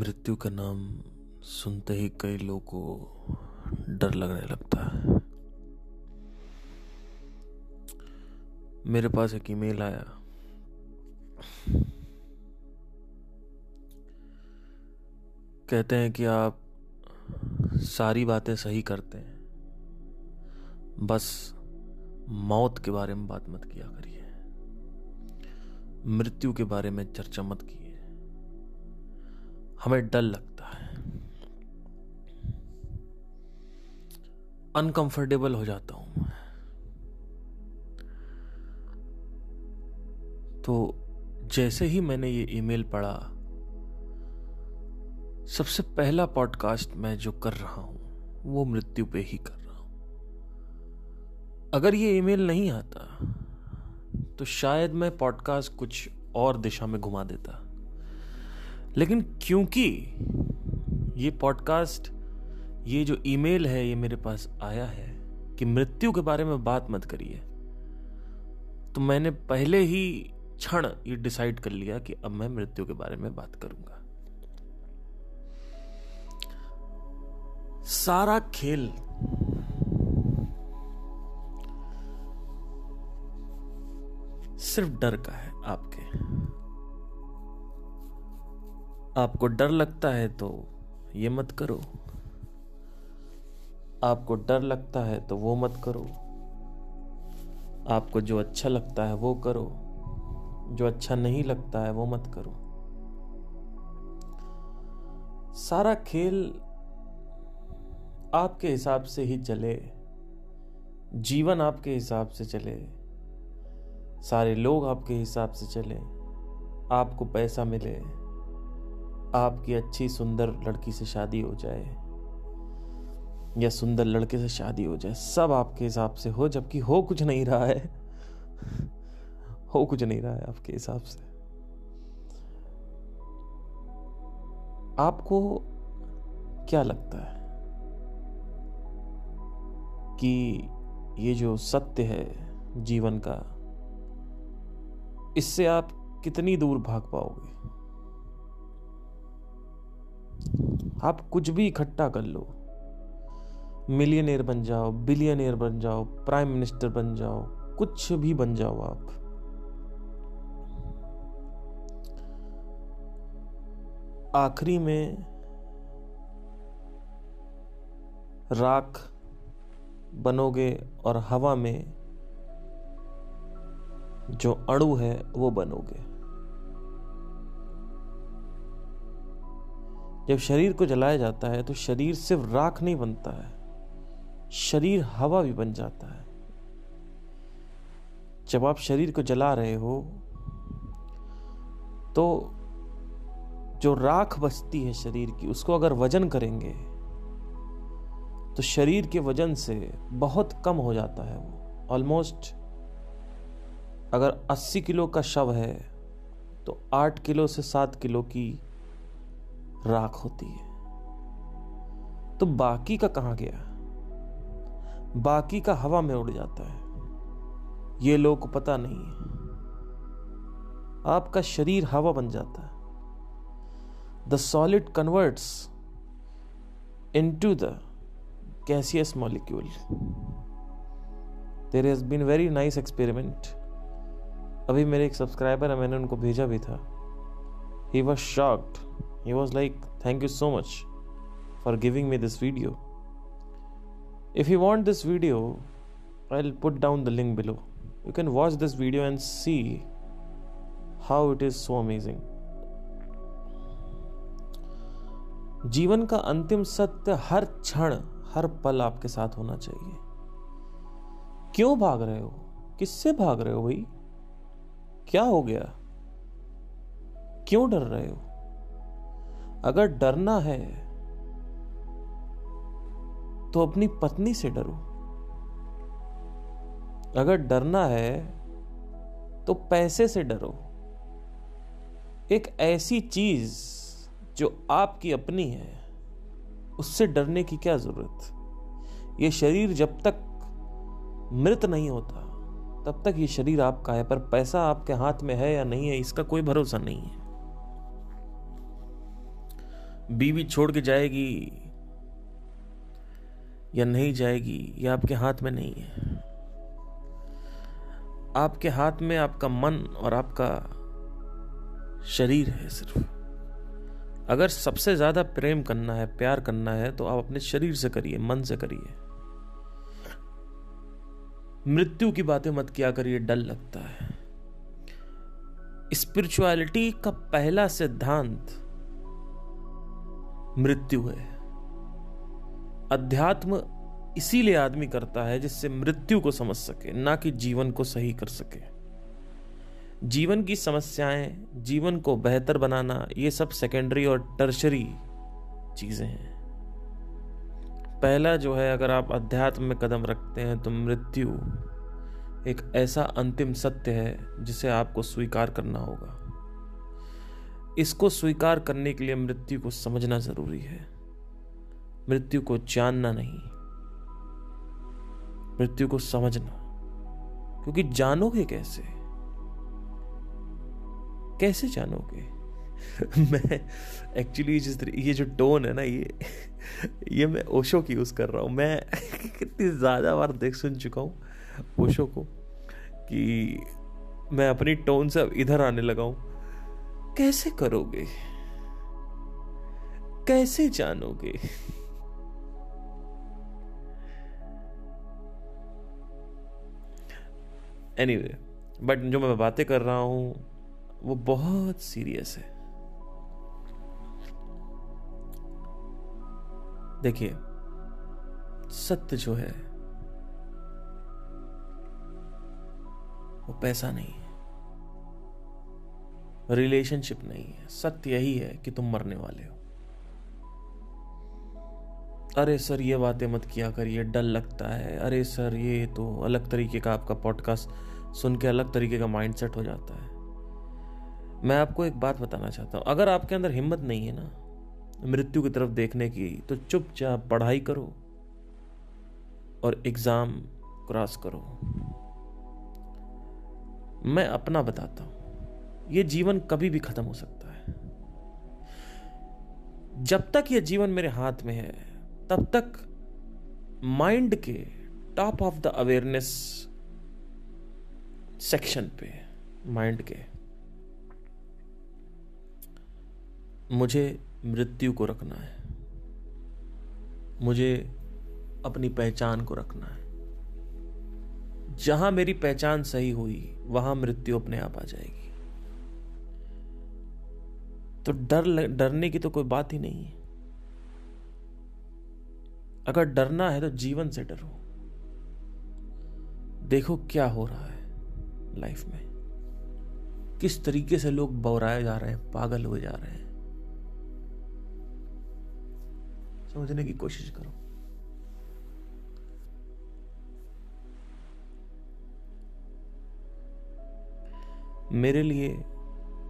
मृत्यु का नाम सुनते ही कई लोगों को डर लगने लगता है। मेरे पास एक ईमेल आया, कहते हैं कि आप सारी बातें सही करते हैं, बस मौत के बारे में बात मत किया करिए, मृत्यु के बारे में चर्चा मत किए, हमें डर लगता है। अनकंफर्टेबल हो जाता हूं मैं, तो जैसे ही मैंने ये ईमेल पढ़ा, सबसे पहला पॉडकास्ट मैं जो कर रहा हूं वो मृत्यु पे ही कर रहा हूं। अगर ये ईमेल नहीं आता तो शायद मैं पॉडकास्ट कुछ और दिशा में घुमा देता, लेकिन क्योंकि ये पॉडकास्ट, ये जो ईमेल है, ये मेरे पास आया है कि मृत्यु के बारे में बात मत करिए, तो मैंने पहले ही क्षण ये डिसाइड कर लिया कि अब मैं मृत्यु के बारे में बात करूंगा। सारा खेल सिर्फ डर का है आपके, आपको डर लगता है तो ये मत करो, आपको डर लगता है तो वो मत करो, आपको जो अच्छा लगता है वो करो, जो अच्छा नहीं लगता है वो मत करो। सारा खेल आपके हिसाब से ही चले, जीवन आपके हिसाब से चले, सारे लोग आपके हिसाब से चले, आपको पैसा मिले, आपकी अच्छी सुंदर लड़की से शादी हो जाए या सुंदर लड़के से शादी हो जाए, सब आपके हिसाब से हो, जबकि हो कुछ नहीं रहा है, हो कुछ नहीं रहा है आपके हिसाब से। आपको क्या लगता है कि ये जो सत्य है जीवन का, इससे आप कितनी दूर भाग पाओगे? आप कुछ भी इकट्ठा कर लो, मिलियनेयर बन जाओ, बिलियनेयर बन जाओ, प्राइम मिनिस्टर बन जाओ, कुछ भी बन जाओ आप, आखिरी में राख बनोगे और हवा में जो अणु है वो बनोगे। जब शरीर को जलाया जाता है तो शरीर सिर्फ राख नहीं बनता है, शरीर हवा भी बन जाता है। जब आप शरीर को जला रहे हो तो जो राख बचती है शरीर की, उसको अगर वजन करेंगे तो शरीर के वजन से बहुत कम हो जाता है वो। ऑलमोस्ट अगर 80 किलो का शव है तो 8 किलो से 7 किलो की राख होती है। तो बाकी का कहां गया? बाकी का हवा में उड़ जाता है, ये लोगों को पता नहीं है। आपका शरीर हवा बन जाता है। The solid converts into the gaseous molecule. There has been very nice experiment. अभी मेरे एक सब्सक्राइबर है, मैंने उनको भेजा भी था। He was shocked, he was like, thank you so much for giving me this video. If you want this video, I'll put down the link below. You can watch this video and see how it is so amazing. जीवन का अंतिम सत्य हर क्षण, हर पल आपके साथ होना चाहिए। क्यों भाग रहे हो? किससे भाग रहे हो भाई? क्या हो गया? क्यों डर रहे हो? अगर डरना है तो अपनी पत्नी से डरो, अगर डरना है तो पैसे से डरो। एक ऐसी चीज जो आपकी अपनी है, उससे डरने की क्या जरूरत? ये शरीर जब तक मृत नहीं होता तब तक ये शरीर आपका है, पर पैसा आपके हाथ में है या नहीं है इसका कोई भरोसा नहीं है। बीवी छोड़ के जाएगी या नहीं जाएगी ये आपके हाथ में नहीं है। आपके हाथ में आपका मन और आपका शरीर है सिर्फ। अगर सबसे ज़्यादा प्रेम करना है, प्यार करना है, तो आप अपने शरीर से करिए, मन से करिए। मृत्यु की बातें मत किया करिए, डर लगता है। स्पिरिचुअलिटी का पहला सिद्धांत मृत्यु है। अध्यात्म इसीलिए आदमी करता है जिससे मृत्यु को समझ सके, ना कि जीवन को सही कर सके। जीवन की समस्याएं, जीवन को बेहतर बनाना, ये सब सेकेंडरी और टर्शरी चीजें हैं। पहला जो है, अगर आप अध्यात्म में कदम रखते हैं तो मृत्यु एक ऐसा अंतिम सत्य है जिसे आपको स्वीकार करना होगा। इसको स्वीकार करने के लिए मृत्यु को समझना जरूरी है, मृत्यु को जानना नहीं, मृत्यु को समझना। क्योंकि जानोगे कैसे, कैसे जानोगे? मैं एक्चुअली ये जो टोन है ना, ये मैं ओशो की यूज़ कर रहा हूँ। मैं कितनी ज़्यादा बार सुन चुका हूँ ओशो को कि मैं अपनी टोन से अब इधर आने लगा हूँ। कैसे करोगे, कैसे जानोगे? एनीवे, बट जो मैं बातें कर रहा हूँ वो बहुत सीरियस है। देखिए, सत्य जो है वो पैसा नहीं है, रिलेशनशिप नहीं है। सत्य यही है कि तुम मरने वाले हो। अरे सर ये बातें मत किया करिए, डर लगता है। अरे सर ये तो अलग तरीके का, आपका पॉडकास्ट सुन के अलग तरीके का माइंडसेट हो जाता है। मैं आपको एक बात बताना चाहता हूँ, अगर आपके अंदर हिम्मत नहीं है ना मृत्यु की तरफ देखने की, तो चुपचाप पढ़ाई करो और एग्ज़ाम क्रॉस करो। मैं अपना बताता हूँ, ये जीवन कभी भी ख़त्म हो सकता है। जब तक ये जीवन मेरे हाथ में है तब तक माइंड के top of the awareness section पे, माइंड के, मुझे मृत्यु को रखना है, मुझे अपनी पहचान को रखना है। जहां मेरी पहचान सही हुई वहां मृत्यु अपने आप आ जाएगी। तो डरने की तो कोई बात ही नहीं है। अगर डरना है तो जीवन से डरो, देखो क्या हो रहा है लाइफ में, किस तरीके से लोग बौराए जा रहे हैं, पागल हुए जा रहे हैं। समझने की कोशिश करो। मेरे लिए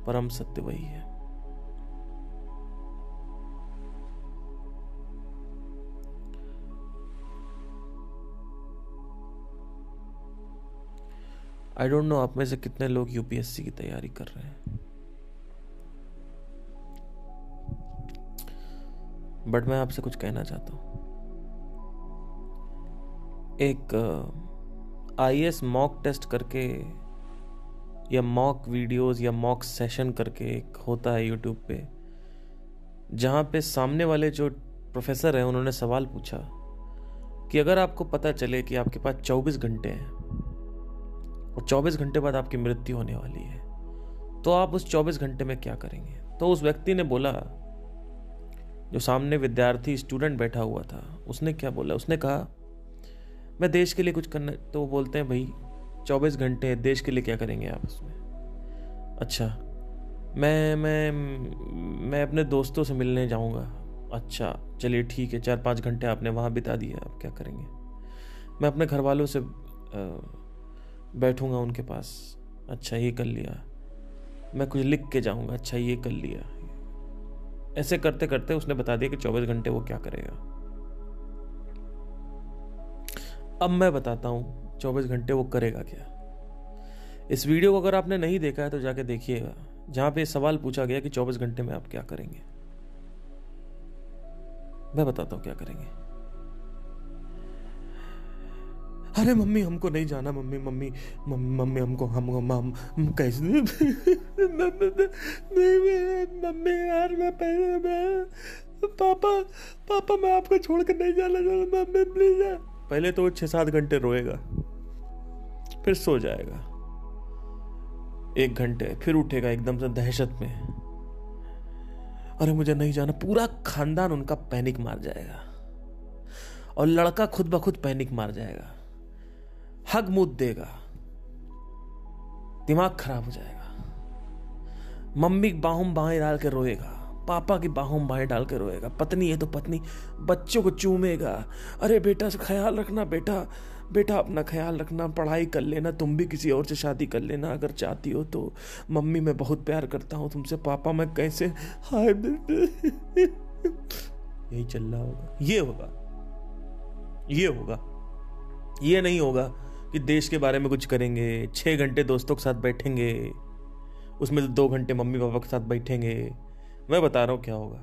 परम सत्य वही है। आई डोंट नो आप में से कितने लोग यूपीएससी की तैयारी कर रहे हैं, बट मैं आपसे कुछ कहना चाहता हूँ। एक आईएएस मॉक टेस्ट करके या मॉक वीडियोस या मॉक सेशन करके एक होता है यूट्यूब पे, जहाँ पे सामने वाले जो प्रोफेसर हैं उन्होंने सवाल पूछा कि अगर आपको पता चले कि आपके पास 24 घंटे हैं और 24 घंटे बाद आपकी मृत्यु होने वाली है, तो आप उस 24 घंटे में क्या करेंगे? तो उस व्यक्ति ने बोला, जो सामने विद्यार्थी स्टूडेंट बैठा हुआ था, उसने क्या बोला? उसने कहा मैं देश के लिए कुछ करना। तो वो बोलते हैं भाई 24 घंटे देश के लिए क्या करेंगे आप उसमें? अच्छा मैं अपने दोस्तों से मिलने जाऊंगा। अच्छा चलिए ठीक है, 4-5 घंटे आपने वहाँ बिता दिए, आप क्या करेंगे? मैं अपने घर वालों से बैठूंगा उनके पास। अच्छा ये कर लिया। मैं कुछ लिख के जाऊँगा। अच्छा ये कर लिया। ऐसे करते करते उसने बता दिया कि 24 घंटे वो क्या करेगा। अब मैं बताता हूँ 24 घंटे वो करेगा क्या। इस वीडियो को अगर आपने नहीं देखा है तो जाके देखिएगा, जहाँ पे सवाल पूछा गया कि 24 घंटे में आप क्या करेंगे। मैं बताता हूँ क्या करेंगे। अरे मम्मी हमको नहीं जाना, मम्मी मम्मी मम्मी मम्मी हमको हम कैसे मम्मी यार मैं पापा पापा मैं आपको छोड़कर नहीं जाना मम्मी प्लीज। पहले तो 6-7 घंटे रोएगा, फिर सो जाएगा 1 घंटे, फिर उठेगा एकदम से दहशत में, अरे मुझे नहीं जाना। पूरा खानदान उनका पैनिक मार जाएगा और लड़का खुद ब खुद पैनिक मार जाएगा, हग मूत देगा, दिमाग खराब हो जाएगा। मम्मी की बाहों में बाहें डाल के रोएगा, पापा की बाहों में बाहें डाल के रोएगा, पत्नी है तो पत्नी, बच्चों को चूमेगा, अरे बेटा ख्याल रखना बेटा, बेटा अपना ख्याल रखना, पढ़ाई कर लेना, तुम भी किसी और से शादी कर लेना अगर चाहती हो तो, मम्मी मैं बहुत प्यार करता हूँ तुमसे, पापा मैं कैसे, हाय बेटे, यही चल रहा होगा। ये होगा, ये होगा, ये नहीं होगा कि देश के बारे में कुछ करेंगे, 6 घंटे दोस्तों के साथ बैठेंगे, उसमें 2 घंटे मम्मी पापा के साथ बैठेंगे। मैं बता रहा हूँ क्या होगा,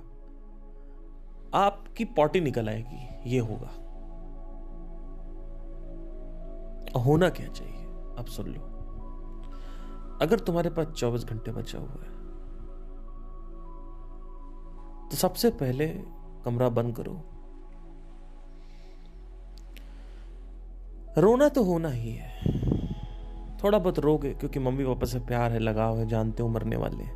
आपकी पॉटी निकल आएगी, ये होगा। होना क्या चाहिए अब सुन लो, अगर तुम्हारे पास 24 घंटे बचा हुआ है तो सबसे पहले कमरा बंद करो, रोना तो होना ही है, थोड़ा बहुत रोगे क्योंकि मम्मी पापा से प्यार है, लगाव है, जानते हो मरने वाले,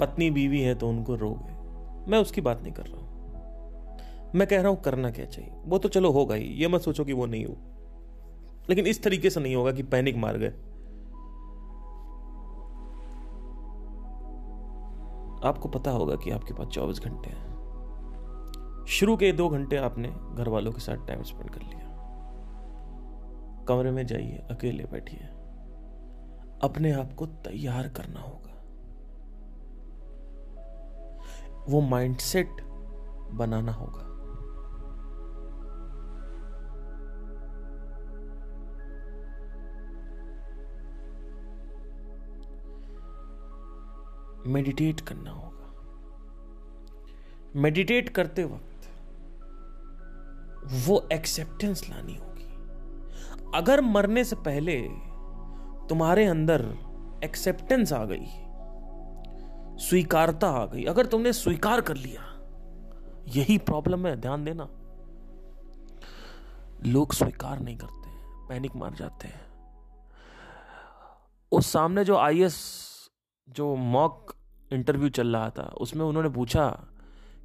पत्नी बीवी है तो उनको रोगे, मैं उसकी बात नहीं कर रहा हूं, मैं कह रहा हूं करना क्या चाहिए। वो तो चलो होगा ही, ये मत सोचो कि वो नहीं हो, लेकिन इस तरीके से नहीं होगा कि पैनिक मार गए। आपको पता होगा कि आपके पास 24 घंटे हैं, शुरू के 2 घंटे आपने घर वालों के साथ टाइम स्पेंड कर लिया, कमरे में जाइए, अकेले बैठिए, अपने आप को तैयार करना होगा, वो माइंडसेट बनाना होगा। मेडिटेट करना होगा, मेडिटेट करते वक्त वो एक्सेप्टेंस लानी होगी। अगर मरने से पहले तुम्हारे अंदर एक्सेप्टेंस आ गई, स्वीकारता आ गई, अगर तुमने स्वीकार कर लिया, यही प्रॉब्लम है, ध्यान देना, लोग स्वीकार नहीं करते, पैनिक मार जाते हैं। उस सामने जो आईएएस जो मॉक इंटरव्यू चल रहा था उसमें उन्होंने पूछा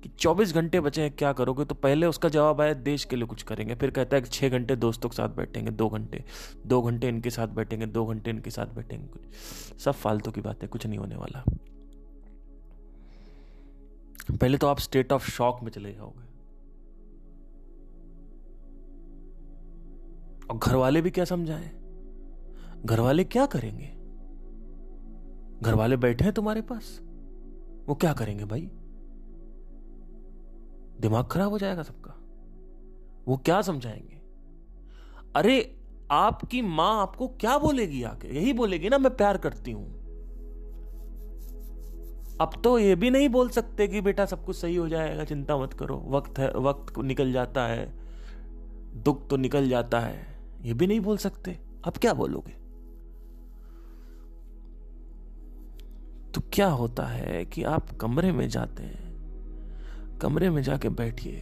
कि 24 घंटे बचे हैं क्या करोगे, तो पहले उसका जवाब आया देश के लिए कुछ करेंगे, फिर कहता है कि 6 घंटे दोस्तों के साथ बैठेंगे, 2 घंटे इनके साथ बैठेंगे, 2 घंटे इनके साथ बैठेंगे, कुछ सब फालतू की बात है, कुछ नहीं होने वाला। पहले तो आप स्टेट ऑफ शॉक में चले जाओगे, और घर वाले भी क्या समझाएं, घर वाले क्या करेंगे, घर वाले बैठे हैं तुम्हारे पास, वो क्या करेंगे भाई, दिमाग खराब हो जाएगा सबका, वो क्या समझाएंगे। अरे आपकी मां आपको क्या बोलेगी आके, यही बोलेगी ना मैं प्यार करती हूं। अब तो ये भी नहीं बोल सकते कि बेटा सब कुछ सही हो जाएगा, चिंता मत करो, वक्त है, वक्त निकल जाता है, दुख तो निकल जाता है, ये भी नहीं बोल सकते। अब क्या बोलोगे, तो क्या होता है कि आप कमरे में जाते हैं, कमरे में जाके बैठिए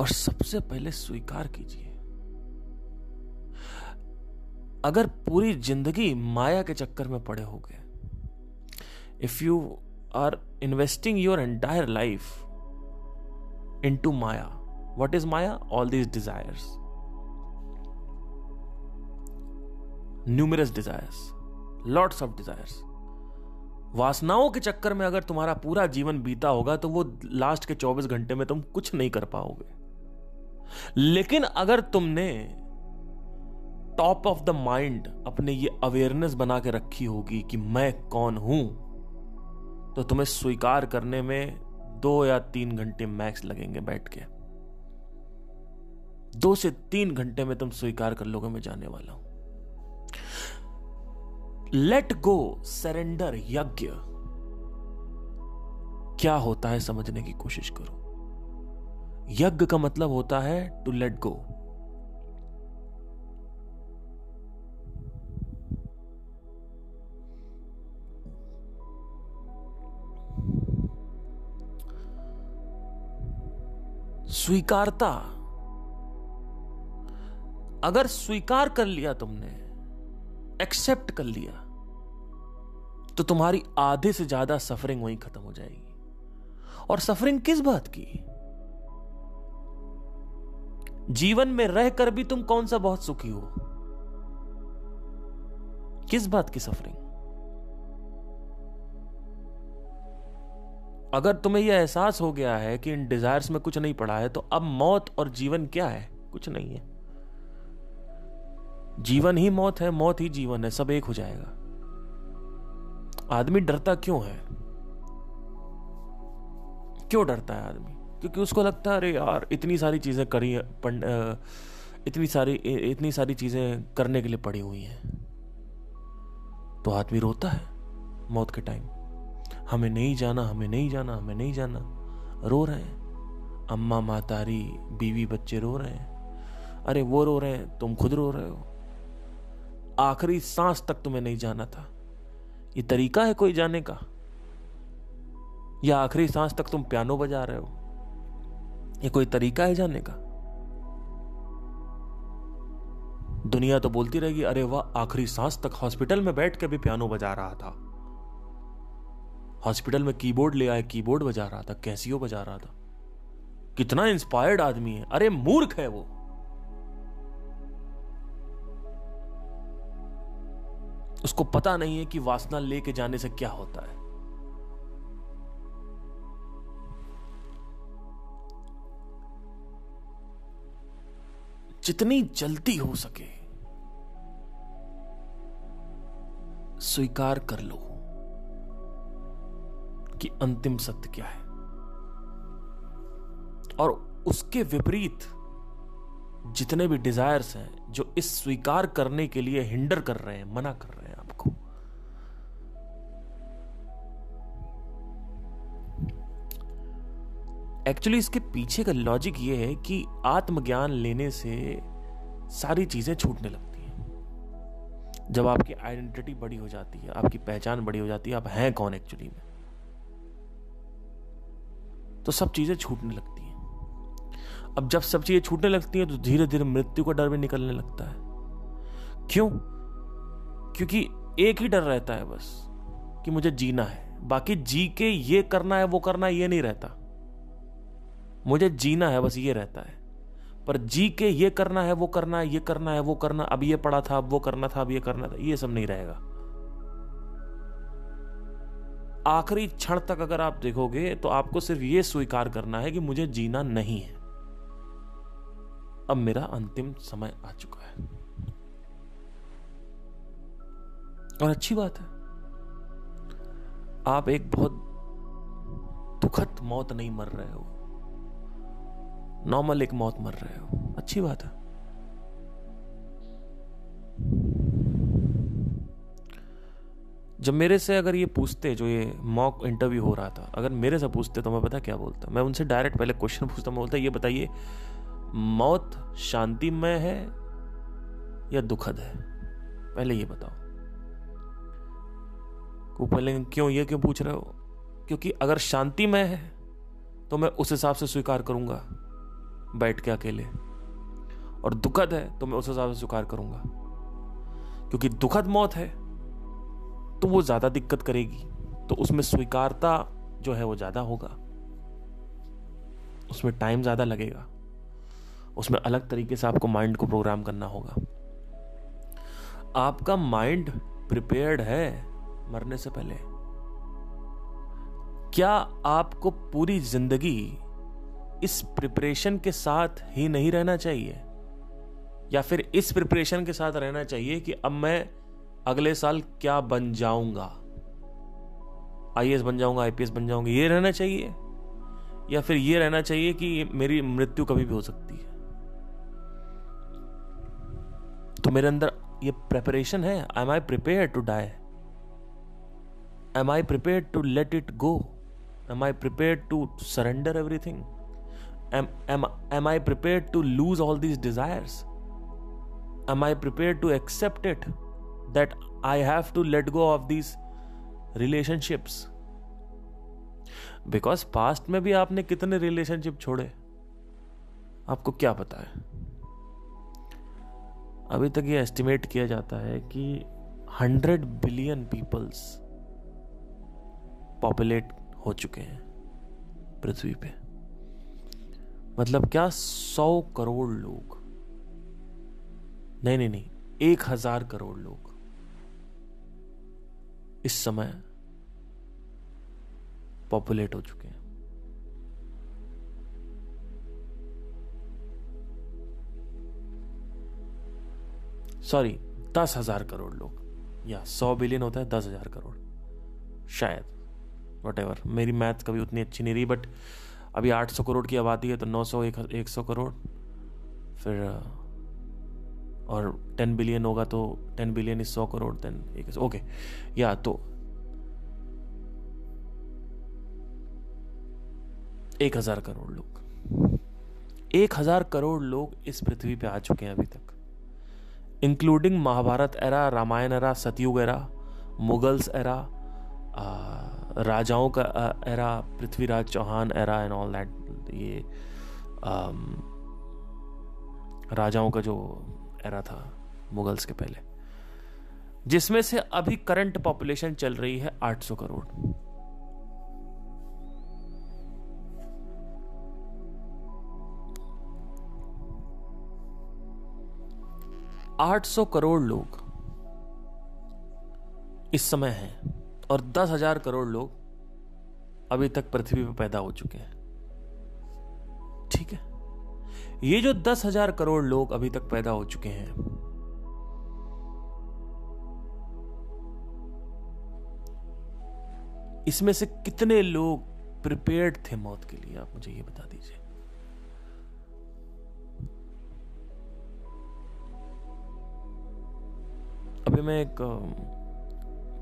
और सबसे पहले स्वीकार कीजिए। अगर पूरी जिंदगी माया के चक्कर में पड़े हो गए, if you are investing your entire life into maya, what is maya, all these desires, numerous desires, lots of desires, वासनाओं के चक्कर में अगर तुम्हारा पूरा जीवन बीता होगा तो वो लास्ट के 24 घंटे में तुम कुछ नहीं कर पाओगे। लेकिन अगर तुमने टॉप ऑफ द माइंड अपने ये अवेयरनेस बना के रखी होगी कि मैं कौन हूं, तो तुम्हें स्वीकार करने में 2 या 3 घंटे मैक्स लगेंगे बैठ के, 2 से 3 घंटे में तुम स्वीकार कर लोगे मैं जाने वाला हूं। लेट गो, सरेंडर यज्ञ, क्या होता है समझने की कोशिश करो। यज्ञ का मतलब होता है टू लेट गो। स्वीकारता, अगर स्वीकार कर लिया तुमने, एक्सेप्ट कर लिया, तो तुम्हारी आधे से ज्यादा सफरिंग वहीं खत्म हो जाएगी। और सफरिंग किस बात की? जीवन में रहकर भी तुम कौन सा बहुत सुखी हो? किस बात की सफरिंग? अगर तुम्हें यह एहसास हो गया है कि इन डिजायर्स में कुछ नहीं पड़ा है, तो अब मौत और जीवन क्या है? कुछ नहीं है। जीवन ही मौत है, मौत ही जीवन है, सब एक हो जाएगा। आदमी डरता क्यों है? क्यों डरता है आदमी? क्योंकि उसको लगता है अरे यार इतनी सारी चीजें करने के लिए पड़ी हुई हैं। तो आदमी रोता है मौत के टाइम, हमें नहीं जाना, हमें नहीं जाना, हमें नहीं जाना। रो रहे हैं, अम्मा, मातारी, बीवी, बच्चे रो रहे हैं। अरे वो रो रहे हैं, तुम खुद रो रहे हो। आखिरी सांस तक तुम्हें नहीं जाना था। ये तरीका है कोई जाने का? या आखिरी सांस तक तुम पियानो बजा रहे हो, ये कोई तरीका है जाने का? दुनिया तो बोलती रहेगी अरे वाह, आखिरी सांस तक हॉस्पिटल में बैठ के भी पियानो बजा रहा था, हॉस्पिटल में कीबोर्ड ले आए, कीबोर्ड बजा रहा था, कैसियो बजा रहा था, कितना इंस्पायर्ड आदमी है। अरे मूर्ख है वो। उसको पता नहीं है कि वासना लेके जाने से क्या होता है। जितनी जल्दी हो सके स्वीकार कर लो कि अंतिम सत्य क्या है, और उसके विपरीत जितने भी डिजायर्स हैं जो इस स्वीकार करने के लिए हिंडर कर रहे हैं, मना कर रहे हैं आपको, एक्चुअली इसके पीछे का लॉजिक ये है कि आत्मज्ञान लेने से सारी चीजें छूटने लगती हैं। जब आपकी आइडेंटिटी बड़ी हो जाती है, आपकी पहचान बड़ी हो जाती है, आप हैं कौन एक्चुअली में, तो सब चीजें छूटने लगती हैं। अब जब सब चीजें छूटने लगती हैं तो धीरे धीरे मृत्यु का डर भी निकलने लगता है। क्यों? क्योंकि एक ही डर रहता है बस कि मुझे जीना है, बाकी जी के ये करना है वो करना है ये नहीं रहता। मुझे जीना है बस ये रहता है, पर जी के ये करना है वो करना है ये करना है वो करना, अब ये पड़ा था, अब वो करना था, अब ये करना था, ये सब नहीं रहेगा। आखिरी क्षण तक अगर आप देखोगे तो आपको सिर्फ ये स्वीकार करना है कि मुझे जीना नहीं है, अब मेरा अंतिम समय आ चुका है। और अच्छी बात है, आप एक बहुत दुखद मौत नहीं मर रहे हो, नॉर्मल एक मौत मर रहे हो, अच्छी बात है। जब मेरे से अगर ये पूछते, जो ये मॉक इंटरव्यू हो रहा था, अगर मेरे से पूछते तो मैं पता क्या बोलता, मैं उनसे डायरेक्ट पहले क्वेश्चन पूछता, मैं बोलता ये बताइए मौत शांतिमय है या दुखद है, पहले ये बताओ। वो पहले क्यों, ये क्यों पूछ रहे हो? क्योंकि अगर शांतिमय है तो मैं उस हिसाब से स्वीकार करूंगा बैठ के अकेले, और दुखद है तो मैं उस हिसाब से स्वीकार करूंगा। क्योंकि दुखद मौत है तो वो ज्यादा दिक्कत करेगी, तो उसमें स्वीकारता जो है वो ज्यादा होगा, उसमें टाइम ज्यादा लगेगा, उसमें अलग तरीके से आपको माइंड को प्रोग्राम करना होगा। आपका माइंड प्रिपेयर्ड है मरने से पहले? क्या आपको पूरी जिंदगी इस प्रिपरेशन के साथ ही नहीं रहना चाहिए, या फिर इस प्रिपरेशन के साथ रहना चाहिए कि अब मैं अगले साल क्या बन जाऊंगा, आईएएस बन जाऊंगा, आईपीएस बन जाऊंगा, ये रहना चाहिए? या फिर ये रहना चाहिए कि मेरी मृत्यु कभी भी हो सकती है, तो मेरे अंदर ये प्रेपरेशन है? Am I prepared to die? Am I prepared to let it go? Am I prepared to surrender everything? Am I prepared to lose all these desires? Am I prepared to accept it that I have to let go of these relationships? Because past में भी आपने कितने relationship छोड़े, आपको क्या पता है? अभी तक ये estimate किया जाता है कि 100 billion peoples populate हो चुके हैं पृथ्वी पे। मतलब क्या, 100 करोड़ लोग? नहीं, 1000 करोड़ लोग इस समय पॉपुलेट हो चुके हैं। सॉरी, 10,000 करोड़ लोग, या 100 बिलियन होता है 10,000 करोड़ शायद, व्हाटएवर। मेरी मैथ कभी उतनी अच्छी नहीं रही, बट अभी 800 करोड़ की आबादी है तो 900, 100 करोड़, फिर और 10 बिलियन होगा तो 10 billion is 100 crore, then okay या तो 1000 करोड़ लोग, 1000 करोड़ लोग इस पृथ्वी पे आ चुके हैं अभी तक, including Mahabharata era, Ramayana era, सतयुग एरा, मुगल्स एरा, राजाओं का era, Prithviraj Chauhan era and all that. ये राजाओं का जो एरा था मुगल्स के पहले, जिसमें से अभी करंट पॉपुलेशन चल रही है 800 करोड़। लोग इस समय हैं और 10,000 करोड़ लोग अभी तक पृथ्वी पर पैदा हो चुके हैं। ठीक है, ये जो 10,000 करोड़ लोग अभी तक पैदा हो चुके हैं, इसमें से कितने लोग प्रिपेयर्ड थे मौत के लिए? आप मुझे ये बता दीजिए। अभी मैं एक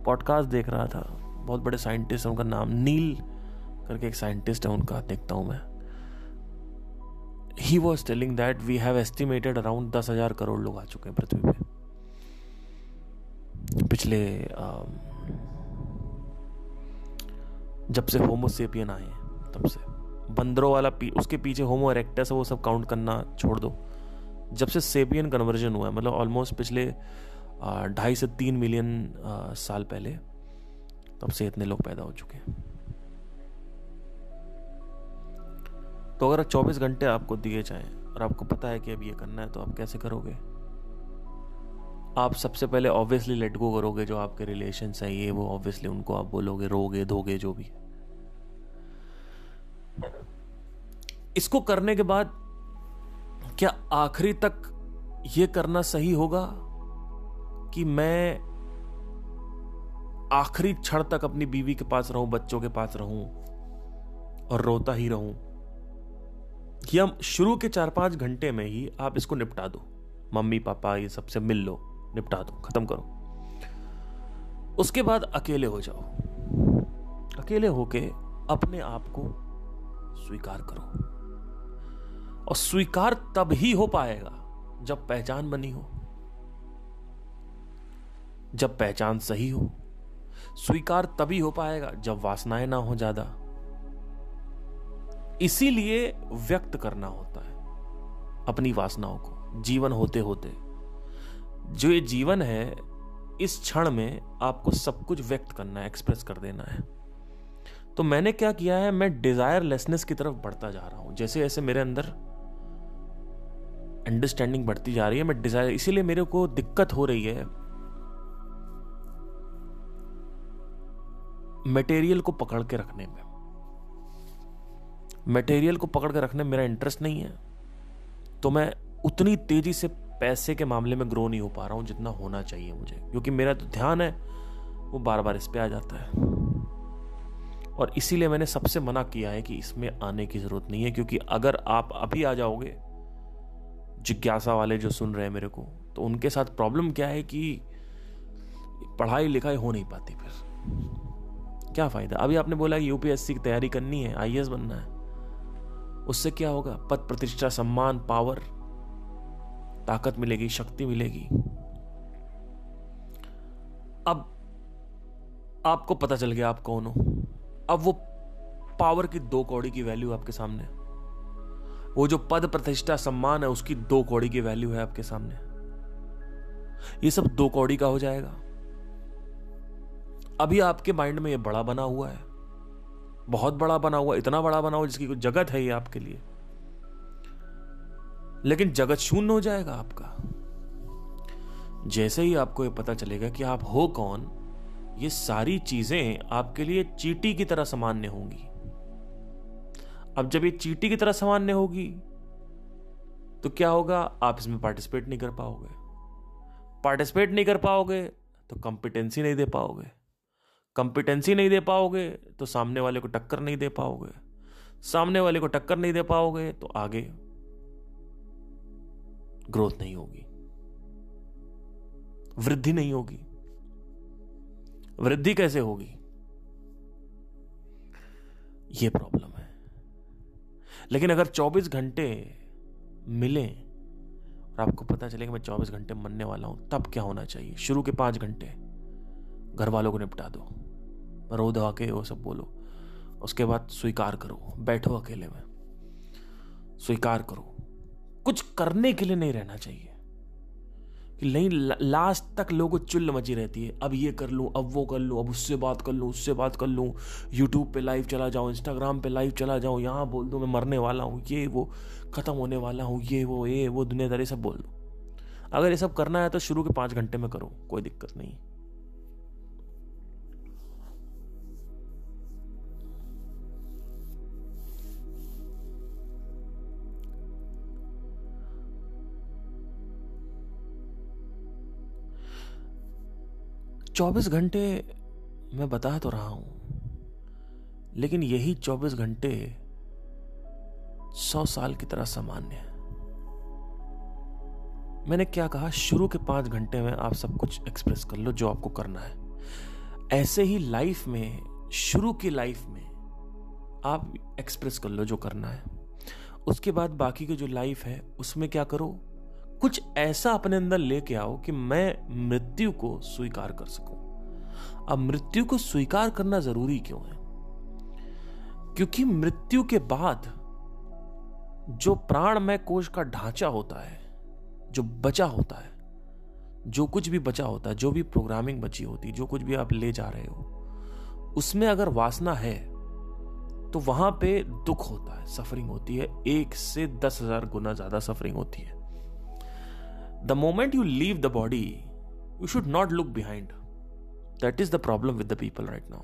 पॉडकास्ट देख रहा था, बहुत बड़े साइंटिस्ट, उनका नाम नील करके एक साइंटिस्ट है, उनका देखता हूं मैं। He was telling that we have estimated around 10,000 crore लोग आ चुके हैं पृथ्वी पे। पिछले जब से होमो सेपियन आए तब से, बंदरों वाला उसके पीछे होमो इरेक्टस है, वो सब काउंट करना छोड़ दो। जब से सेपियन कन्वर्जन हुआ है, मतलब ऑलमोस्ट पिछले 2.5 से 3 मिलियन साल पहले, तब से इतने लोग पैदा हो चुके हैं। तो अगर 24 घंटे आपको दिए जाएं और आपको पता है कि अब ये करना है, तो आप कैसे करोगे? आप सबसे पहले ऑब्वियसली लेट गो करोगे, जो आपके रिलेशंस हैं ये वो, ऑब्वियसली उनको आप बोलोगे, रोगे, धोगे, जो भी है। इसको करने के बाद क्या आखिरी तक ये करना सही होगा कि मैं आखिरी क्षण तक अपनी बीवी के पास रहूं, बच्चों के पास रहूं और रोता ही रहूं? कि हम शुरू के 4-5 घंटे में ही आप इसको निपटा दो, मम्मी पापा ये सबसे मिल लो, निपटा दो, खत्म करो। उसके बाद अकेले हो जाओ, अकेले होके अपने आप को स्वीकार करो, और स्वीकार तब ही हो पाएगा जब पहचान बनी हो, जब पहचान सही हो। स्वीकार तभी हो पाएगा जब वासनाएं ना हो ज्यादा। इसीलिए व्यक्त करना होता है अपनी वासनाओं को जीवन होते होते। जो ये जीवन है, इस क्षण में आपको सब कुछ व्यक्त करना है, एक्सप्रेस कर देना है। तो मैंने क्या किया है, मैं डिजायरलेसनेस की तरफ बढ़ता जा रहा हूं। जैसे जैसे मेरे अंदर अंडरस्टैंडिंग बढ़ती जा रही है, मैं डिजायर, इसीलिए मेरे को दिक्कत हो रही है मटेरियल को पकड़ के रखने में। मटेरियल को पकड़ के रखने में मेरा इंटरेस्ट नहीं है, तो मैं उतनी तेजी से पैसे के मामले में ग्रो नहीं हो पा रहा हूँ जितना होना चाहिए मुझे, क्योंकि मेरा तो ध्यान है वो बार बार इस पे आ जाता है। और इसीलिए मैंने सबसे मना किया है कि इसमें आने की ज़रूरत नहीं है, क्योंकि अगर आप अभी आ जाओगे, जिज्ञासा वाले जो सुन रहे हैं मेरे को, तो उनके साथ प्रॉब्लम क्या है कि पढ़ाई लिखाई हो नहीं पाती फिर, क्या फ़ायदा? अभी आपने बोला कि यूपीएससी की तैयारी करनी है, आईएएस बनना है, उससे क्या होगा? पद, प्रतिष्ठा, सम्मान, पावर, ताकत मिलेगी, शक्ति मिलेगी। अब आपको पता चल गया आप कौन हो। अब वो पावर की 2 कौड़ी की वैल्यू आपके सामने, वो जो पद, प्रतिष्ठा, सम्मान है उसकी 2 कौड़ी की वैल्यू है आपके सामने। ये सब 2 कौड़ी का हो जाएगा। अभी आपके माइंड में ये बड़ा बना हुआ है, बहुत बड़ा बना हुआ, इतना बड़ा बना हुआ जिसकी कोई जगत है ये आपके लिए, लेकिन जगत शून्य हो जाएगा आपका जैसे ही आपको ये पता चलेगा कि आप हो कौन। ये सारी चीजें आपके लिए चींटी की तरह सामान्य होंगी। अब जब ये चींटी की तरह सामान्य होगी तो क्या होगा? आप इसमें पार्टिसिपेट नहीं कर पाओगे। पार्टिसिपेट नहीं कर पाओगे तो कॉम्पिटेंसी नहीं दे पाओगे। कॉम्पिटेंसी नहीं दे पाओगे तो सामने वाले को टक्कर नहीं दे पाओगे। सामने वाले को टक्कर नहीं दे पाओगे तो आगे ग्रोथ नहीं होगी, वृद्धि नहीं होगी। वृद्धि कैसे होगी? यह प्रॉब्लम है। लेकिन अगर 24 घंटे मिले और आपको पता चले कि मैं 24 घंटे मनने वाला हूं, तब क्या होना चाहिए? शुरू के 5 घंटे घर वालों को निपटा दो, रो दवा के वो सब बोलो, उसके बाद स्वीकार करो, बैठो अकेले में, स्वीकार करो। कुछ करने के लिए नहीं रहना चाहिए कि नहीं, लास्ट तक लोगों चुल्ल मची रहती है, अब ये कर लूं, अब वो कर लूं, अब उससे बात कर लूं, उससे बात कर लूं, यूट्यूब पे लाइव चला जाऊं, इंस्टाग्राम पे लाइव चला जाऊं, यहाँ बोल दूं मैं मरने वाला हूँ, ये वो खत्म होने वाला हूँ, ये वो दुनियादारी सब बोल दूं। अगर ये सब करना है तो शुरू के 5 घंटे में करो, कोई दिक्कत नहीं। चौबीस घंटे मैं बता तो रहा हूं, लेकिन यही 24 घंटे 100 साल की तरह सामान्य है। मैंने क्या कहा? शुरू के 5 घंटे में आप सब कुछ एक्सप्रेस कर लो जो आपको करना है। ऐसे ही लाइफ में, शुरू की लाइफ में आप एक्सप्रेस कर लो जो करना है। उसके बाद बाकी की जो लाइफ है उसमें क्या करो? कुछ ऐसा अपने अंदर लेके आओ कि मैं मृत्यु को स्वीकार कर सकूं। अब मृत्यु को स्वीकार करना जरूरी क्यों है? क्योंकि मृत्यु के बाद जो प्राणमय कोश का ढांचा होता है, जो बचा होता है, जो कुछ भी बचा होता है, जो भी प्रोग्रामिंग बची होती, जो कुछ भी आप ले जा रहे हो, उसमें अगर वासना है तो वहां पे दुख होता है, सफरिंग होती है, 1 से 10,000 गुना ज्यादा सफरिंग होती है। The moment you leave the body, you should not look behind. That is the problem with the people right now.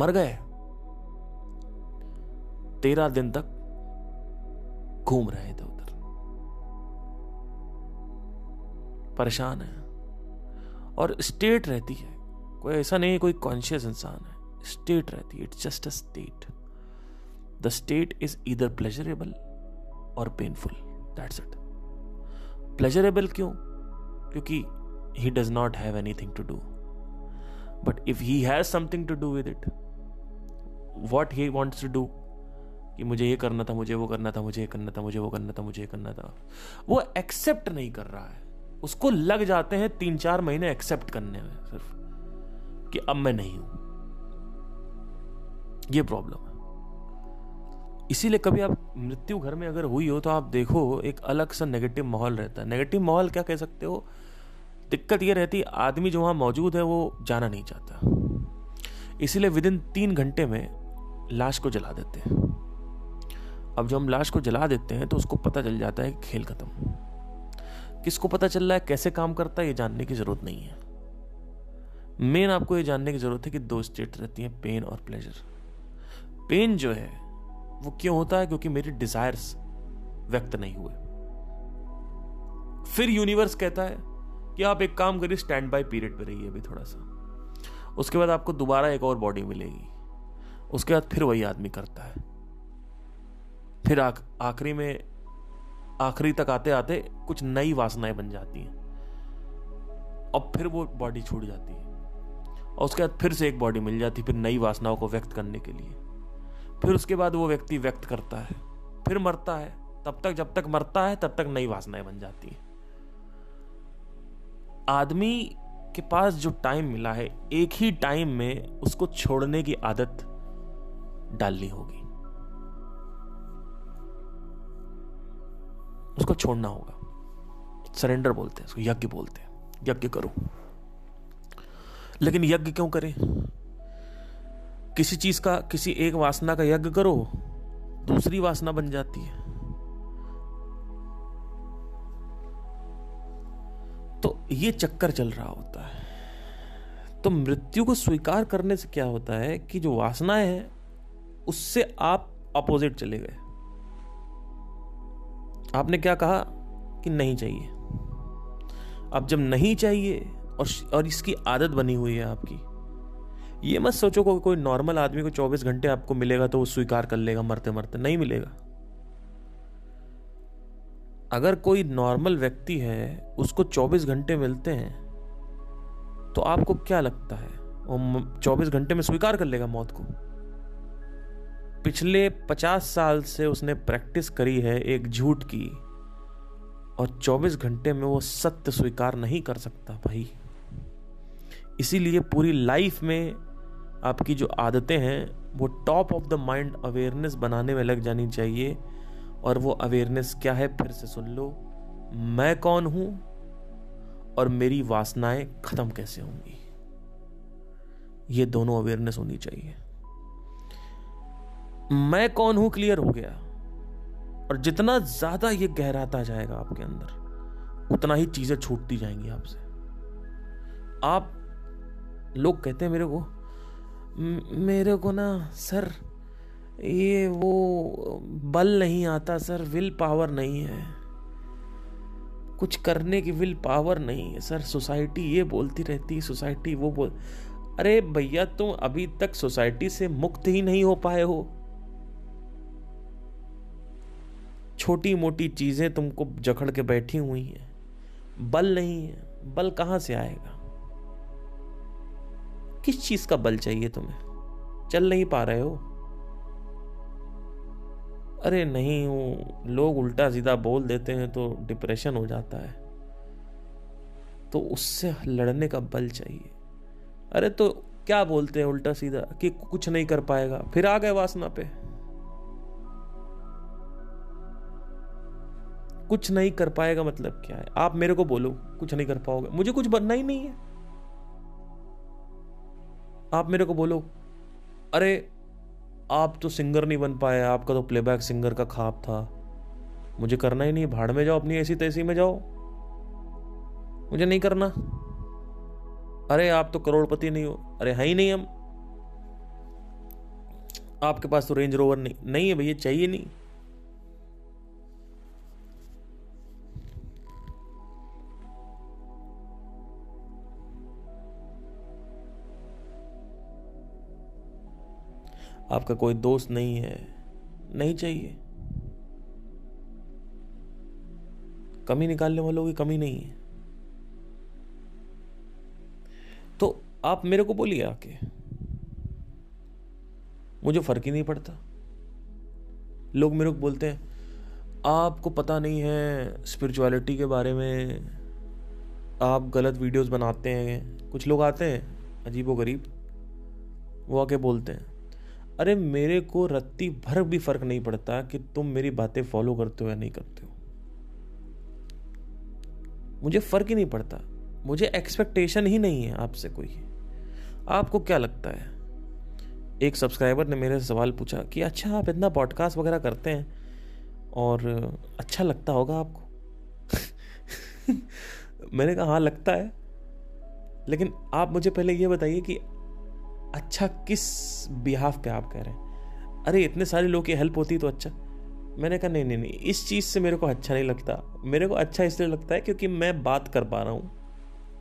मर गए, 13 दिन तक घूम रहे थे उधर, परेशान है। और स्टेट रहती है, कोई ऐसा नहीं है कोई कॉन्शियस इंसान है, स्टेट रहती है। It's just a state. The state is either pleasurable or painful. That's it. Pleasurable क्यों? क्योंकि he does not have anything to do. But if he has something to do with it, what he wants to do, कि मुझे ये करना था, मुझे वो करना था, मुझे ये करना था, मुझे वो करना था, मुझे ये करना था, वो एक्सेप्ट नहीं कर रहा है। उसको लग जाते हैं 3-4 महीने एक्सेप्ट करने में सिर्फ कि अब मैं नहीं हूं। ये प्रॉब्लम है। इसीलिए कभी आप मृत्यु घर में अगर हुई हो तो आप देखो एक अलग सा नेगेटिव माहौल रहता है। नेगेटिव माहौल क्या कह सकते हो? दिक्कत ये रहती है आदमी जो वहाँ मौजूद है वो जाना नहीं चाहता, इसीलिए विदिन 3 घंटे में लाश को जला देते हैं। अब जब हम लाश को जला देते हैं तो उसको पता चल जाता है खेल खत्म। किसको पता चल रहा है, कैसे काम करता है, ये जानने की ज़रूरत नहीं है। मेन आपको ये जानने की ज़रूरत है कि 2 स्टेट रहती हैं, पेन और प्लेजर। पेन जो है वो क्यों होता है? क्योंकि मेरी डिजायर्स व्यक्त नहीं हुए। फिर यूनिवर्स कहता है कि आप एक काम करिए, स्टैंड बाय पीरियड पे रहिए अभी थोड़ा सा, उसके बाद आपको दोबारा एक और बॉडी मिलेगी, उसके बाद फिर वही आदमी करता है, फिर आखिरी में, आखिरी तक आते आते कुछ नई वासनाएं बन जाती हैं और फिर वो बॉडी छूट जाती है। और उसके बाद फिर से एक बॉडी मिल जाती फिर नई वासनाओं को व्यक्त करने के लिए। फिर उसके बाद वो व्यक्ति व्यक्त करता है, फिर मरता है। तब तक जब तक मरता है तब तक नई वासनाएं बन जाती हैं। आदमी के पास जो टाइम मिला है एक ही टाइम में उसको छोड़ने की आदत डालनी होगी, उसको छोड़ना होगा। सरेंडर बोलते हैं उसको, यज्ञ बोलते हैं, यज्ञ करो। लेकिन यज्ञ क्यों करें? किसी चीज का, किसी एक वासना का यज्ञ करो, दूसरी वासना बन जाती है। तो ये चक्कर चल रहा होता है। तो मृत्यु को स्वीकार करने से क्या होता है कि जो वासनाएं हैं उससे आप अपोजिट चले गए। आपने क्या कहा कि नहीं चाहिए। अब जब नहीं चाहिए और इसकी आदत बनी हुई है आपकी, ये मत सोचो कि कोई नॉर्मल आदमी को 24 घंटे आपको मिलेगा तो वो स्वीकार कर लेगा मरते मरते, नहीं मिलेगा। अगर कोई नॉर्मल व्यक्ति है उसको 24 घंटे मिलते हैं तो आपको क्या लगता है वो 24 घंटे में स्वीकार कर लेगा मौत को? पिछले 50 साल से उसने प्रैक्टिस करी है एक झूठ की और 24 घंटे में वो सत्य स्वीकार नहीं कर सकता भाई। इसीलिए पूरी लाइफ में आपकी जो आदतें हैं वो top of the mind awareness बनाने में लग जानी चाहिए। और वो अवेयरनेस क्या है फिर से सुन लो, मैं कौन हूं और मेरी वासनाएं खत्म कैसे होंगी, ये दोनों अवेयरनेस होनी चाहिए। मैं कौन हूं क्लियर हो गया, और जितना ज्यादा ये गहराता जाएगा आपके अंदर उतना ही चीजें छूटती जाएंगी आपसे। आप लोग कहते हैं मेरे को ना सर ये वो बल नहीं आता, सर विल पावर नहीं है, कुछ करने की विल पावर नहीं है, सर सोसाइटी ये बोलती रहती, सोसाइटी वो बोल। अरे भैया तुम अभी तक सोसाइटी से मुक्त ही नहीं हो पाए हो। छोटी मोटी चीजें तुमको जकड़ के बैठी हुई हैं, बल नहीं है। बल कहां से आएगा? किस चीज का बल चाहिए तुम्हें? चल नहीं पा रहे हो, अरे नहीं वो लोग उल्टा सीधा बोल देते हैं तो डिप्रेशन हो जाता है, तो उससे लड़ने का बल चाहिए। अरे तो क्या बोलते हैं उल्टा सीधा कि कुछ नहीं कर पाएगा, फिर आ गए वासना पे। कुछ नहीं कर पाएगा मतलब क्या है? आप मेरे को बोलो कुछ नहीं कर पाओगे, मुझे कुछ बनना ही नहीं है। आप मेरे को बोलो अरे आप तो सिंगर नहीं बन पाए, आपका तो प्लेबैक सिंगर का ख्वाब था, मुझे करना ही नहीं, भाड़ में जाओ अपनी ऐसी तैसी में जाओ, मुझे नहीं करना। अरे आप तो करोड़पति नहीं हो, अरे है ही नहीं हम, आपके पास तो रेंज रोवर नहीं है भैया, चाहिए नहीं। आपका कोई दोस्त नहीं है, नहीं चाहिए। कमी निकालने वालों की कमी नहीं है। तो आप मेरे को बोलिए आके, मुझे फर्क ही नहीं पड़ता। लोग मेरे को बोलते हैं आपको पता नहीं है स्पिरिचुअलिटी के बारे में, आप गलत वीडियोस बनाते हैं। कुछ लोग आते हैं अजीबोगरीब, वो आके बोलते हैं अरे मेरे को रत्ती भर भी फर्क नहीं पड़ता कि तुम मेरी बातें फॉलो करते हो या नहीं करते हो, मुझे फर्क ही नहीं पड़ता, मुझे एक्सपेक्टेशन ही नहीं है आपसे कोई। आपको क्या लगता है? एक सब्सक्राइबर ने मेरे से सवाल पूछा कि अच्छा आप इतना पॉडकास्ट वगैरह करते हैं और अच्छा लगता होगा आपको मैंने कहा हाँ लगता है, लेकिन आप मुझे पहले ये बताइए कि अच्छा किस बिहाफ पे आप कह रहे हैं? अरे इतने सारे लोग की हेल्प होती तो अच्छा। मैंने कहा नहीं, इस चीज़ से मेरे को अच्छा नहीं लगता। मेरे को अच्छा इसलिए लगता है क्योंकि मैं बात कर पा रहा हूँ,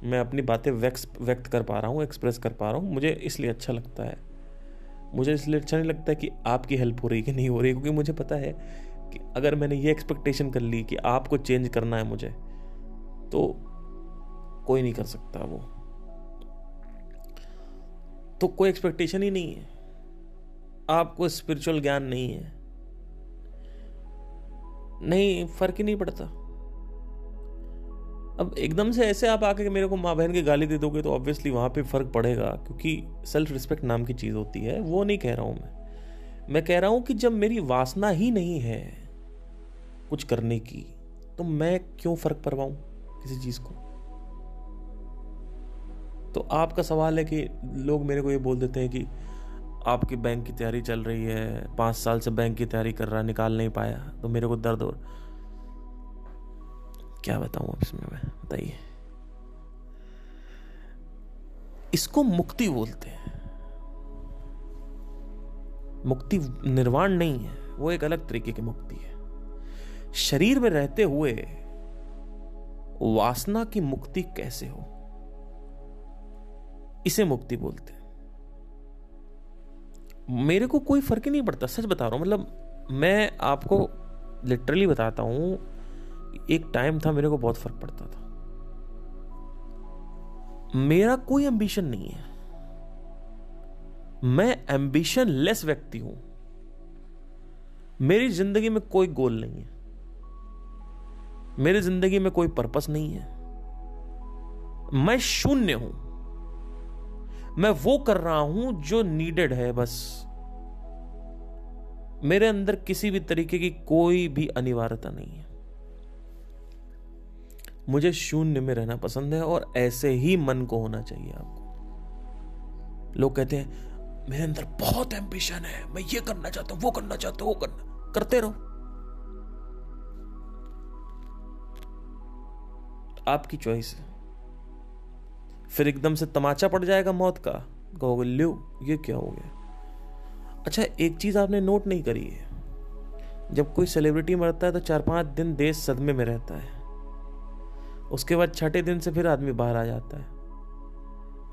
मैं अपनी बातें व्यक्त कर पा रहा हूँ, एक्सप्रेस कर पा रहा हूँ, मुझे इसलिए अच्छा लगता है। मुझे इसलिए अच्छा नहीं लगता कि आपकी हेल्प हो रही कि नहीं हो रही, क्योंकि मुझे पता है कि अगर मैंने ये एक्सपेक्टेशन कर ली कि आपको चेंज करना है मुझे, तो कोई नहीं कर सकता वो। तो कोई एक्सपेक्टेशन ही नहीं है, आपको स्पिरिचुअल ज्ञान नहीं है, नहीं फर्क ही नहीं पड़ता। अब एकदम से ऐसे आप आके मेरे को माँ बहन की गाली दे दोगे तो ऑब्वियसली वहाँ पे फर्क पड़ेगा, क्योंकि सेल्फ रिस्पेक्ट नाम की चीज़ होती है। वो नहीं कह रहा हूँ मैं कह रहा हूँ कि जब मेरी वासना ही नहीं है कुछ करने की तो मैं क्यों फर्क परवाऊँ किसी चीज़ को। तो आपका सवाल है कि लोग मेरे को ये बोल देते हैं कि आपकी बैंक की तैयारी चल रही है, 5 साल से बैंक की तैयारी कर रहा, निकाल नहीं पाया, तो मेरे को दर्द हो। क्या बताऊं अब इसमें मैं, बताइए। इसको मुक्ति बोलते हैं। मुक्ति निर्वाण नहीं है, वो एक अलग तरीके की मुक्ति है। शरीर में रहते हुए वासना की मुक्ति कैसे हो, इसे मुक्ति बोलते हैं। मेरे को कोई फर्क ही नहीं पड़ता, सच बता रहा हूँ। मतलब मैं आपको लिटरली बताता हूँ, एक टाइम था मेरे को बहुत फर्क पड़ता था। मेरा कोई एम्बिशन नहीं है, मैं एम्बिशन लेस व्यक्ति हूं। मेरी जिंदगी में कोई गोल नहीं है, मेरी जिंदगी में कोई पर्पस नहीं है, मैं शून्य हूं। मैं वो कर रहा हूं जो नीडेड है बस। मेरे अंदर किसी भी तरीके की कोई भी अनिवार्यता नहीं है। मुझे शून्य में रहना पसंद है और ऐसे ही मन को होना चाहिए आपको। लोग कहते हैं मेरे अंदर बहुत एम्बिशन है, मैं ये करना चाहता हूं, वो करना चाहता हूं, वो करना, करते रहो। आपकी चॉइस है। फिर एकदम से तमाचा पड़ जाएगा मौत का, कहोगे लो ये क्या हो गया। अच्छा, एक चीज आपने नोट नहीं करी है, जब कोई सेलिब्रिटी मरता है तो 4-5 दिन देश सदमे में रहता है, उसके बाद 6ठे दिन से फिर आदमी बाहर आ जाता है।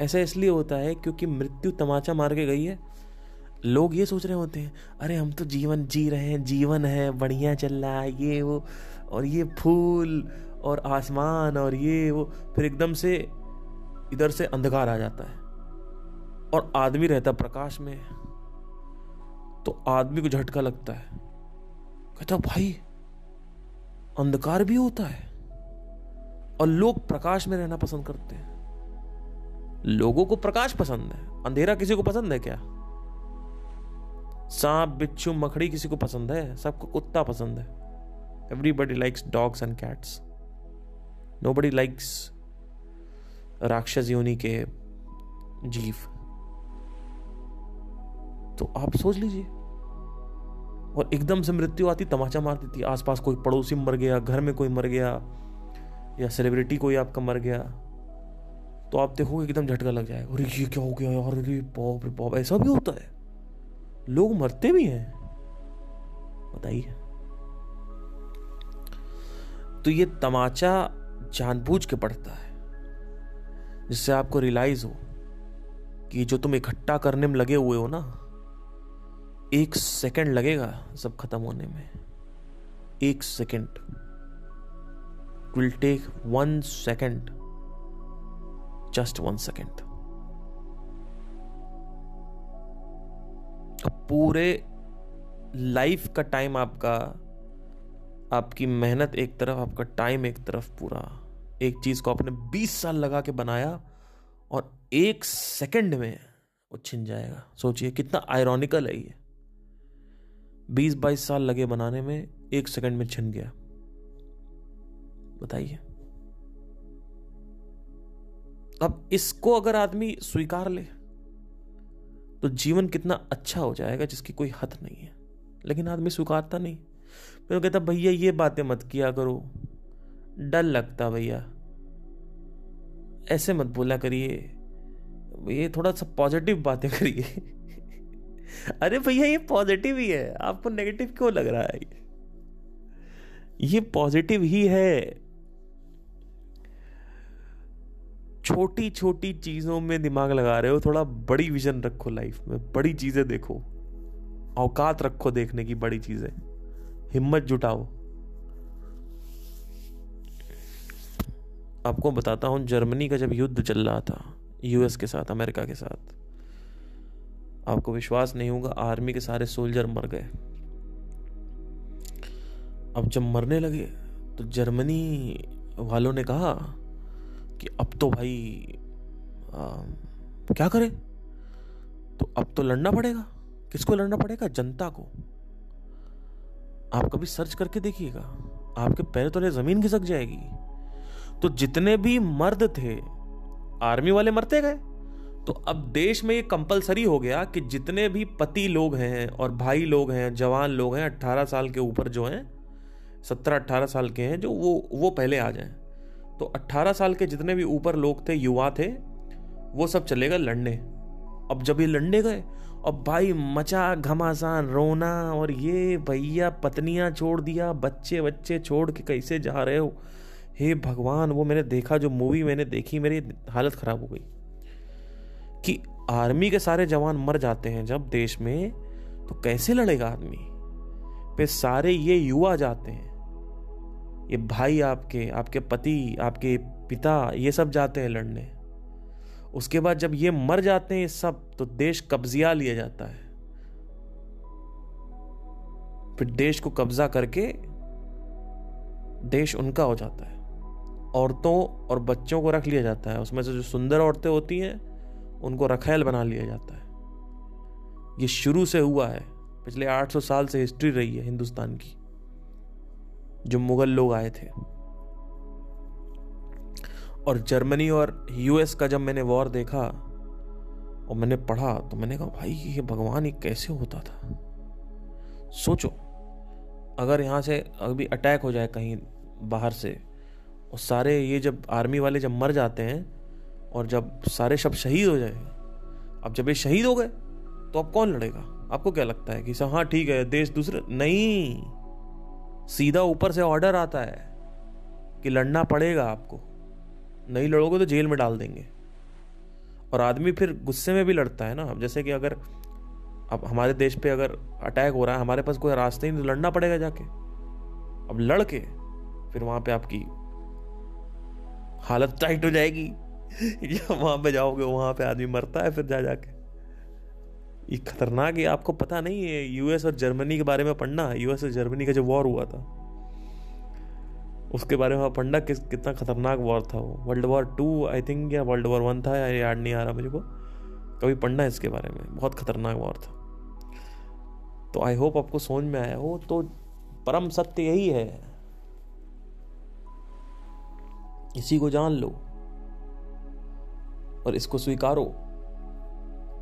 ऐसा इसलिए होता है क्योंकि मृत्यु तमाचा मार के गई है। लोग ये सोच रहे होते हैं अरे हम तो जीवन जी रहे हैं, जीवन है बढ़िया चल रहा है, ये वो और ये फूल और आसमान और ये वो। फिर एकदम से इधर से अंधकार आ जाता है और आदमी रहता प्रकाश में, तो आदमी को झटका लगता है, कहता भाई अंधकार भी होता है। और लोग प्रकाश में रहना पसंद करते हैं, लोगों को प्रकाश पसंद है। अंधेरा किसी को पसंद है क्या? सांप बिच्छू मकड़ी किसी को पसंद है? सबको कुत्ता पसंद है। Everybody likes dogs and cats, nobody likes राक्षस योनि के जीव। तो आप सोच लीजिए। और एकदम से मृत्यु आती तमाचा मार देती, आसपास कोई पड़ोसी मर गया, घर में कोई मर गया, या सेलिब्रिटी कोई आपका मर गया, तो आप देखोगे एकदम झटका लग जाएगा, अरे ये क्या हो गया यार, अरे बाप रे बाप। ऐसा भी होता है, लोग मरते भी हैं, बताइए। तो ये तमाचा जानबूझ के पड़ता है, जिससे आपको रियलाइज हो कि जो तुम इकट्ठा करने में लगे हुए हो ना, 1 सेकंड लगेगा सब खत्म होने में। 1 second will take 1 second, just 1 second। पूरे लाइफ का टाइम आपका, आपकी मेहनत एक तरफ, आपका टाइम एक तरफ, पूरा एक चीज को आपने 20 साल लगा के बनाया और 1 सेकंड में वो छिन जाएगा। सोचिए कितना आयरॉनिकल है ये, 20-22 साल लगे बनाने में, 1 सेकंड में छिन गया, बताइए। अब इसको अगर आदमी स्वीकार ले तो जीवन कितना अच्छा हो जाएगा जिसकी कोई हद नहीं है। लेकिन आदमी स्वीकारता नहीं, फिर वो कहता भैया ये बातें मत किया करो, डर लगता भैया, ऐसे मत बोला करिए, ये थोड़ा सा पॉजिटिव बातें करिए। अरे भैया ये पॉजिटिव ही है, आपको नेगेटिव क्यों लग रहा है? ये पॉजिटिव ही है। छोटी छोटी चीजों में दिमाग लगा रहे हो, थोड़ा बड़ी विजन रखो लाइफ में, बड़ी चीजें देखो, औकात रखो देखने की बड़ी चीजें, हिम्मत जुटाओ। आपको बताता हूं, जर्मनी का जब युद्ध चल रहा था यूएस के साथ, अमेरिका के साथ, आपको विश्वास नहीं होगा, आर्मी के सारे सोल्जर मर गए। अब जब मरने लगे तो जर्मनी वालों ने कहा कि अब तो भाई क्या करें, तो अब तो लड़ना पड़ेगा। किसको लड़ना पड़ेगा? जनता को। आप कभी सर्च करके देखिएगा, आपके पैर तले जमीन खिसक जाएगी। तो जितने भी मर्द थे आर्मी वाले मरते गए। तो अब देश में ये कंपलसरी हो गया कि जितने भी पति लोग हैं और भाई लोग हैं, जवान लोग हैं, 18 साल के ऊपर जो हैं, 17-18 साल के हैं जो वो पहले आ जाएं। तो 18 साल के जितने भी ऊपर लोग थे, युवा थे, वो सब चले गए लड़ने। अब जब ये लड़ने गए, अब भाई मचा घमासान, रोना, और ये भैया पत्नियां छोड़ दिया, बच्चे बच्चे छोड़ के कैसे जा रहे हो। हे भगवान, वो मैंने देखा, जो मूवी मैंने देखी, मेरी हालत खराब हो गई कि आर्मी के सारे जवान मर जाते हैं जब देश में, तो कैसे लड़ेगा आदमी पे। सारे ये युवा जाते हैं, ये भाई आपके, आपके पति, आपके पिता, ये सब जाते हैं लड़ने। उसके बाद जब ये मर जाते हैं सब, तो देश कब्जिया लिया जाता है। फिर देश को कब्जा करके देश उनका हो जाता है। औरतों और बच्चों को रख लिया जाता है, उसमें से जो सुंदर औरतें होती हैं उनको रखैल बना लिया जाता है। ये शुरू से हुआ है, पिछले 800 साल से हिस्ट्री रही है हिंदुस्तान की, जो मुगल लोग आए थे। और जर्मनी और यूएस का जब मैंने वॉर देखा और मैंने पढ़ा, तो मैंने कहा भाई ये भगवान, ये कैसे होता था। सोचो अगर यहाँ से अभी अटैक हो जाए कहीं बाहर से, और सारे ये जब आर्मी वाले जब मर जाते हैं और जब सारे शब्द शहीद हो जाए, अब जब ये शहीद हो गए तो अब कौन लड़ेगा? आपको क्या लगता है कि हाँ ठीक है देश दूसरे? नहीं, सीधा ऊपर से ऑर्डर आता है कि लड़ना पड़ेगा आपको, नहीं लड़ोगे तो जेल में डाल देंगे। और आदमी फिर गुस्से में भी लड़ता है ना। अब जैसे कि अगर अब हमारे देश पे अगर अटैक हो रहा है, हमारे पास कोई रास्ता ही नहीं, तो लड़ना पड़ेगा जाके। अब लड़ के फिर वहाँ पे आपकी हालत टाइट हो जाएगी, जब वहाँ पे जाओगे वहाँ पे आदमी मरता है फिर जाके। ये खतरनाक है, आपको पता नहीं है। यूएस और जर्मनी के बारे में पढ़ना, यूएस और जर्मनी का जो वॉर हुआ था उसके बारे में पढ़ना, कितना खतरनाक वॉर था वो। World War II I think, या World War I था, या याद नहीं आ रहा मुझे को। कभी पढ़ना इसके बारे में, बहुत खतरनाक वॉर था। तो आई होप आपको समझ में आया हो। तो परम सत्य यही है, इसी को जान लो और इसको स्वीकारो।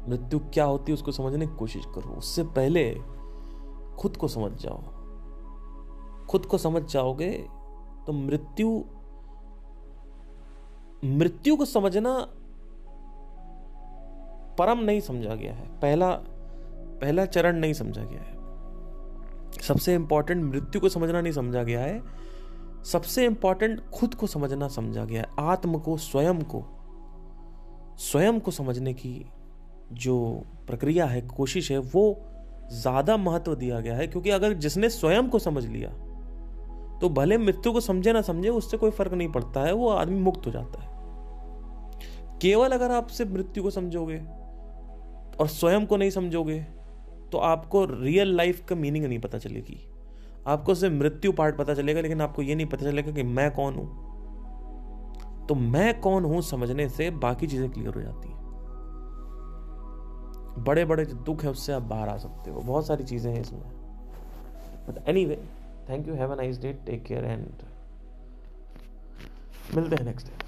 मृत्यु क्या होती है उसको समझने की कोशिश करो, उससे पहले खुद को समझ जाओ। खुद को समझ जाओगे तो मृत्यु को समझना परम नहीं समझा गया है, पहला चरण नहीं समझा गया है। सबसे इंपॉर्टेंट मृत्यु को समझना नहीं समझा गया है, सबसे इंपॉर्टेंट खुद को समझना समझा गया है। आत्म को, स्वयं को समझने की जो प्रक्रिया है, कोशिश है, वो ज्यादा महत्व दिया गया है। क्योंकि अगर जिसने स्वयं को समझ लिया तो भले मृत्यु को समझे ना समझे, उससे कोई फर्क नहीं पड़ता है, वो आदमी मुक्त हो जाता है। केवल अगर आप सिर्फ मृत्यु को समझोगे और स्वयं को नहीं समझोगे तो आपको रियल लाइफ का मीनिंग नहीं पता चलेगी। आपको सिर्फ मृत्यु पार्ट पता चलेगा, लेकिन आपको ये नहीं पता चलेगा कि मैं कौन हूं। तो मैं कौन हूं समझने से बाकी चीजें क्लियर हो जाती है। बड़े बड़े जो दुख है उससे आप बाहर आ सकते हो, बहुत सारी चीजें हैं इसमें। But anyway, Thank you, have a nice day, take care and मिलते हैं next time.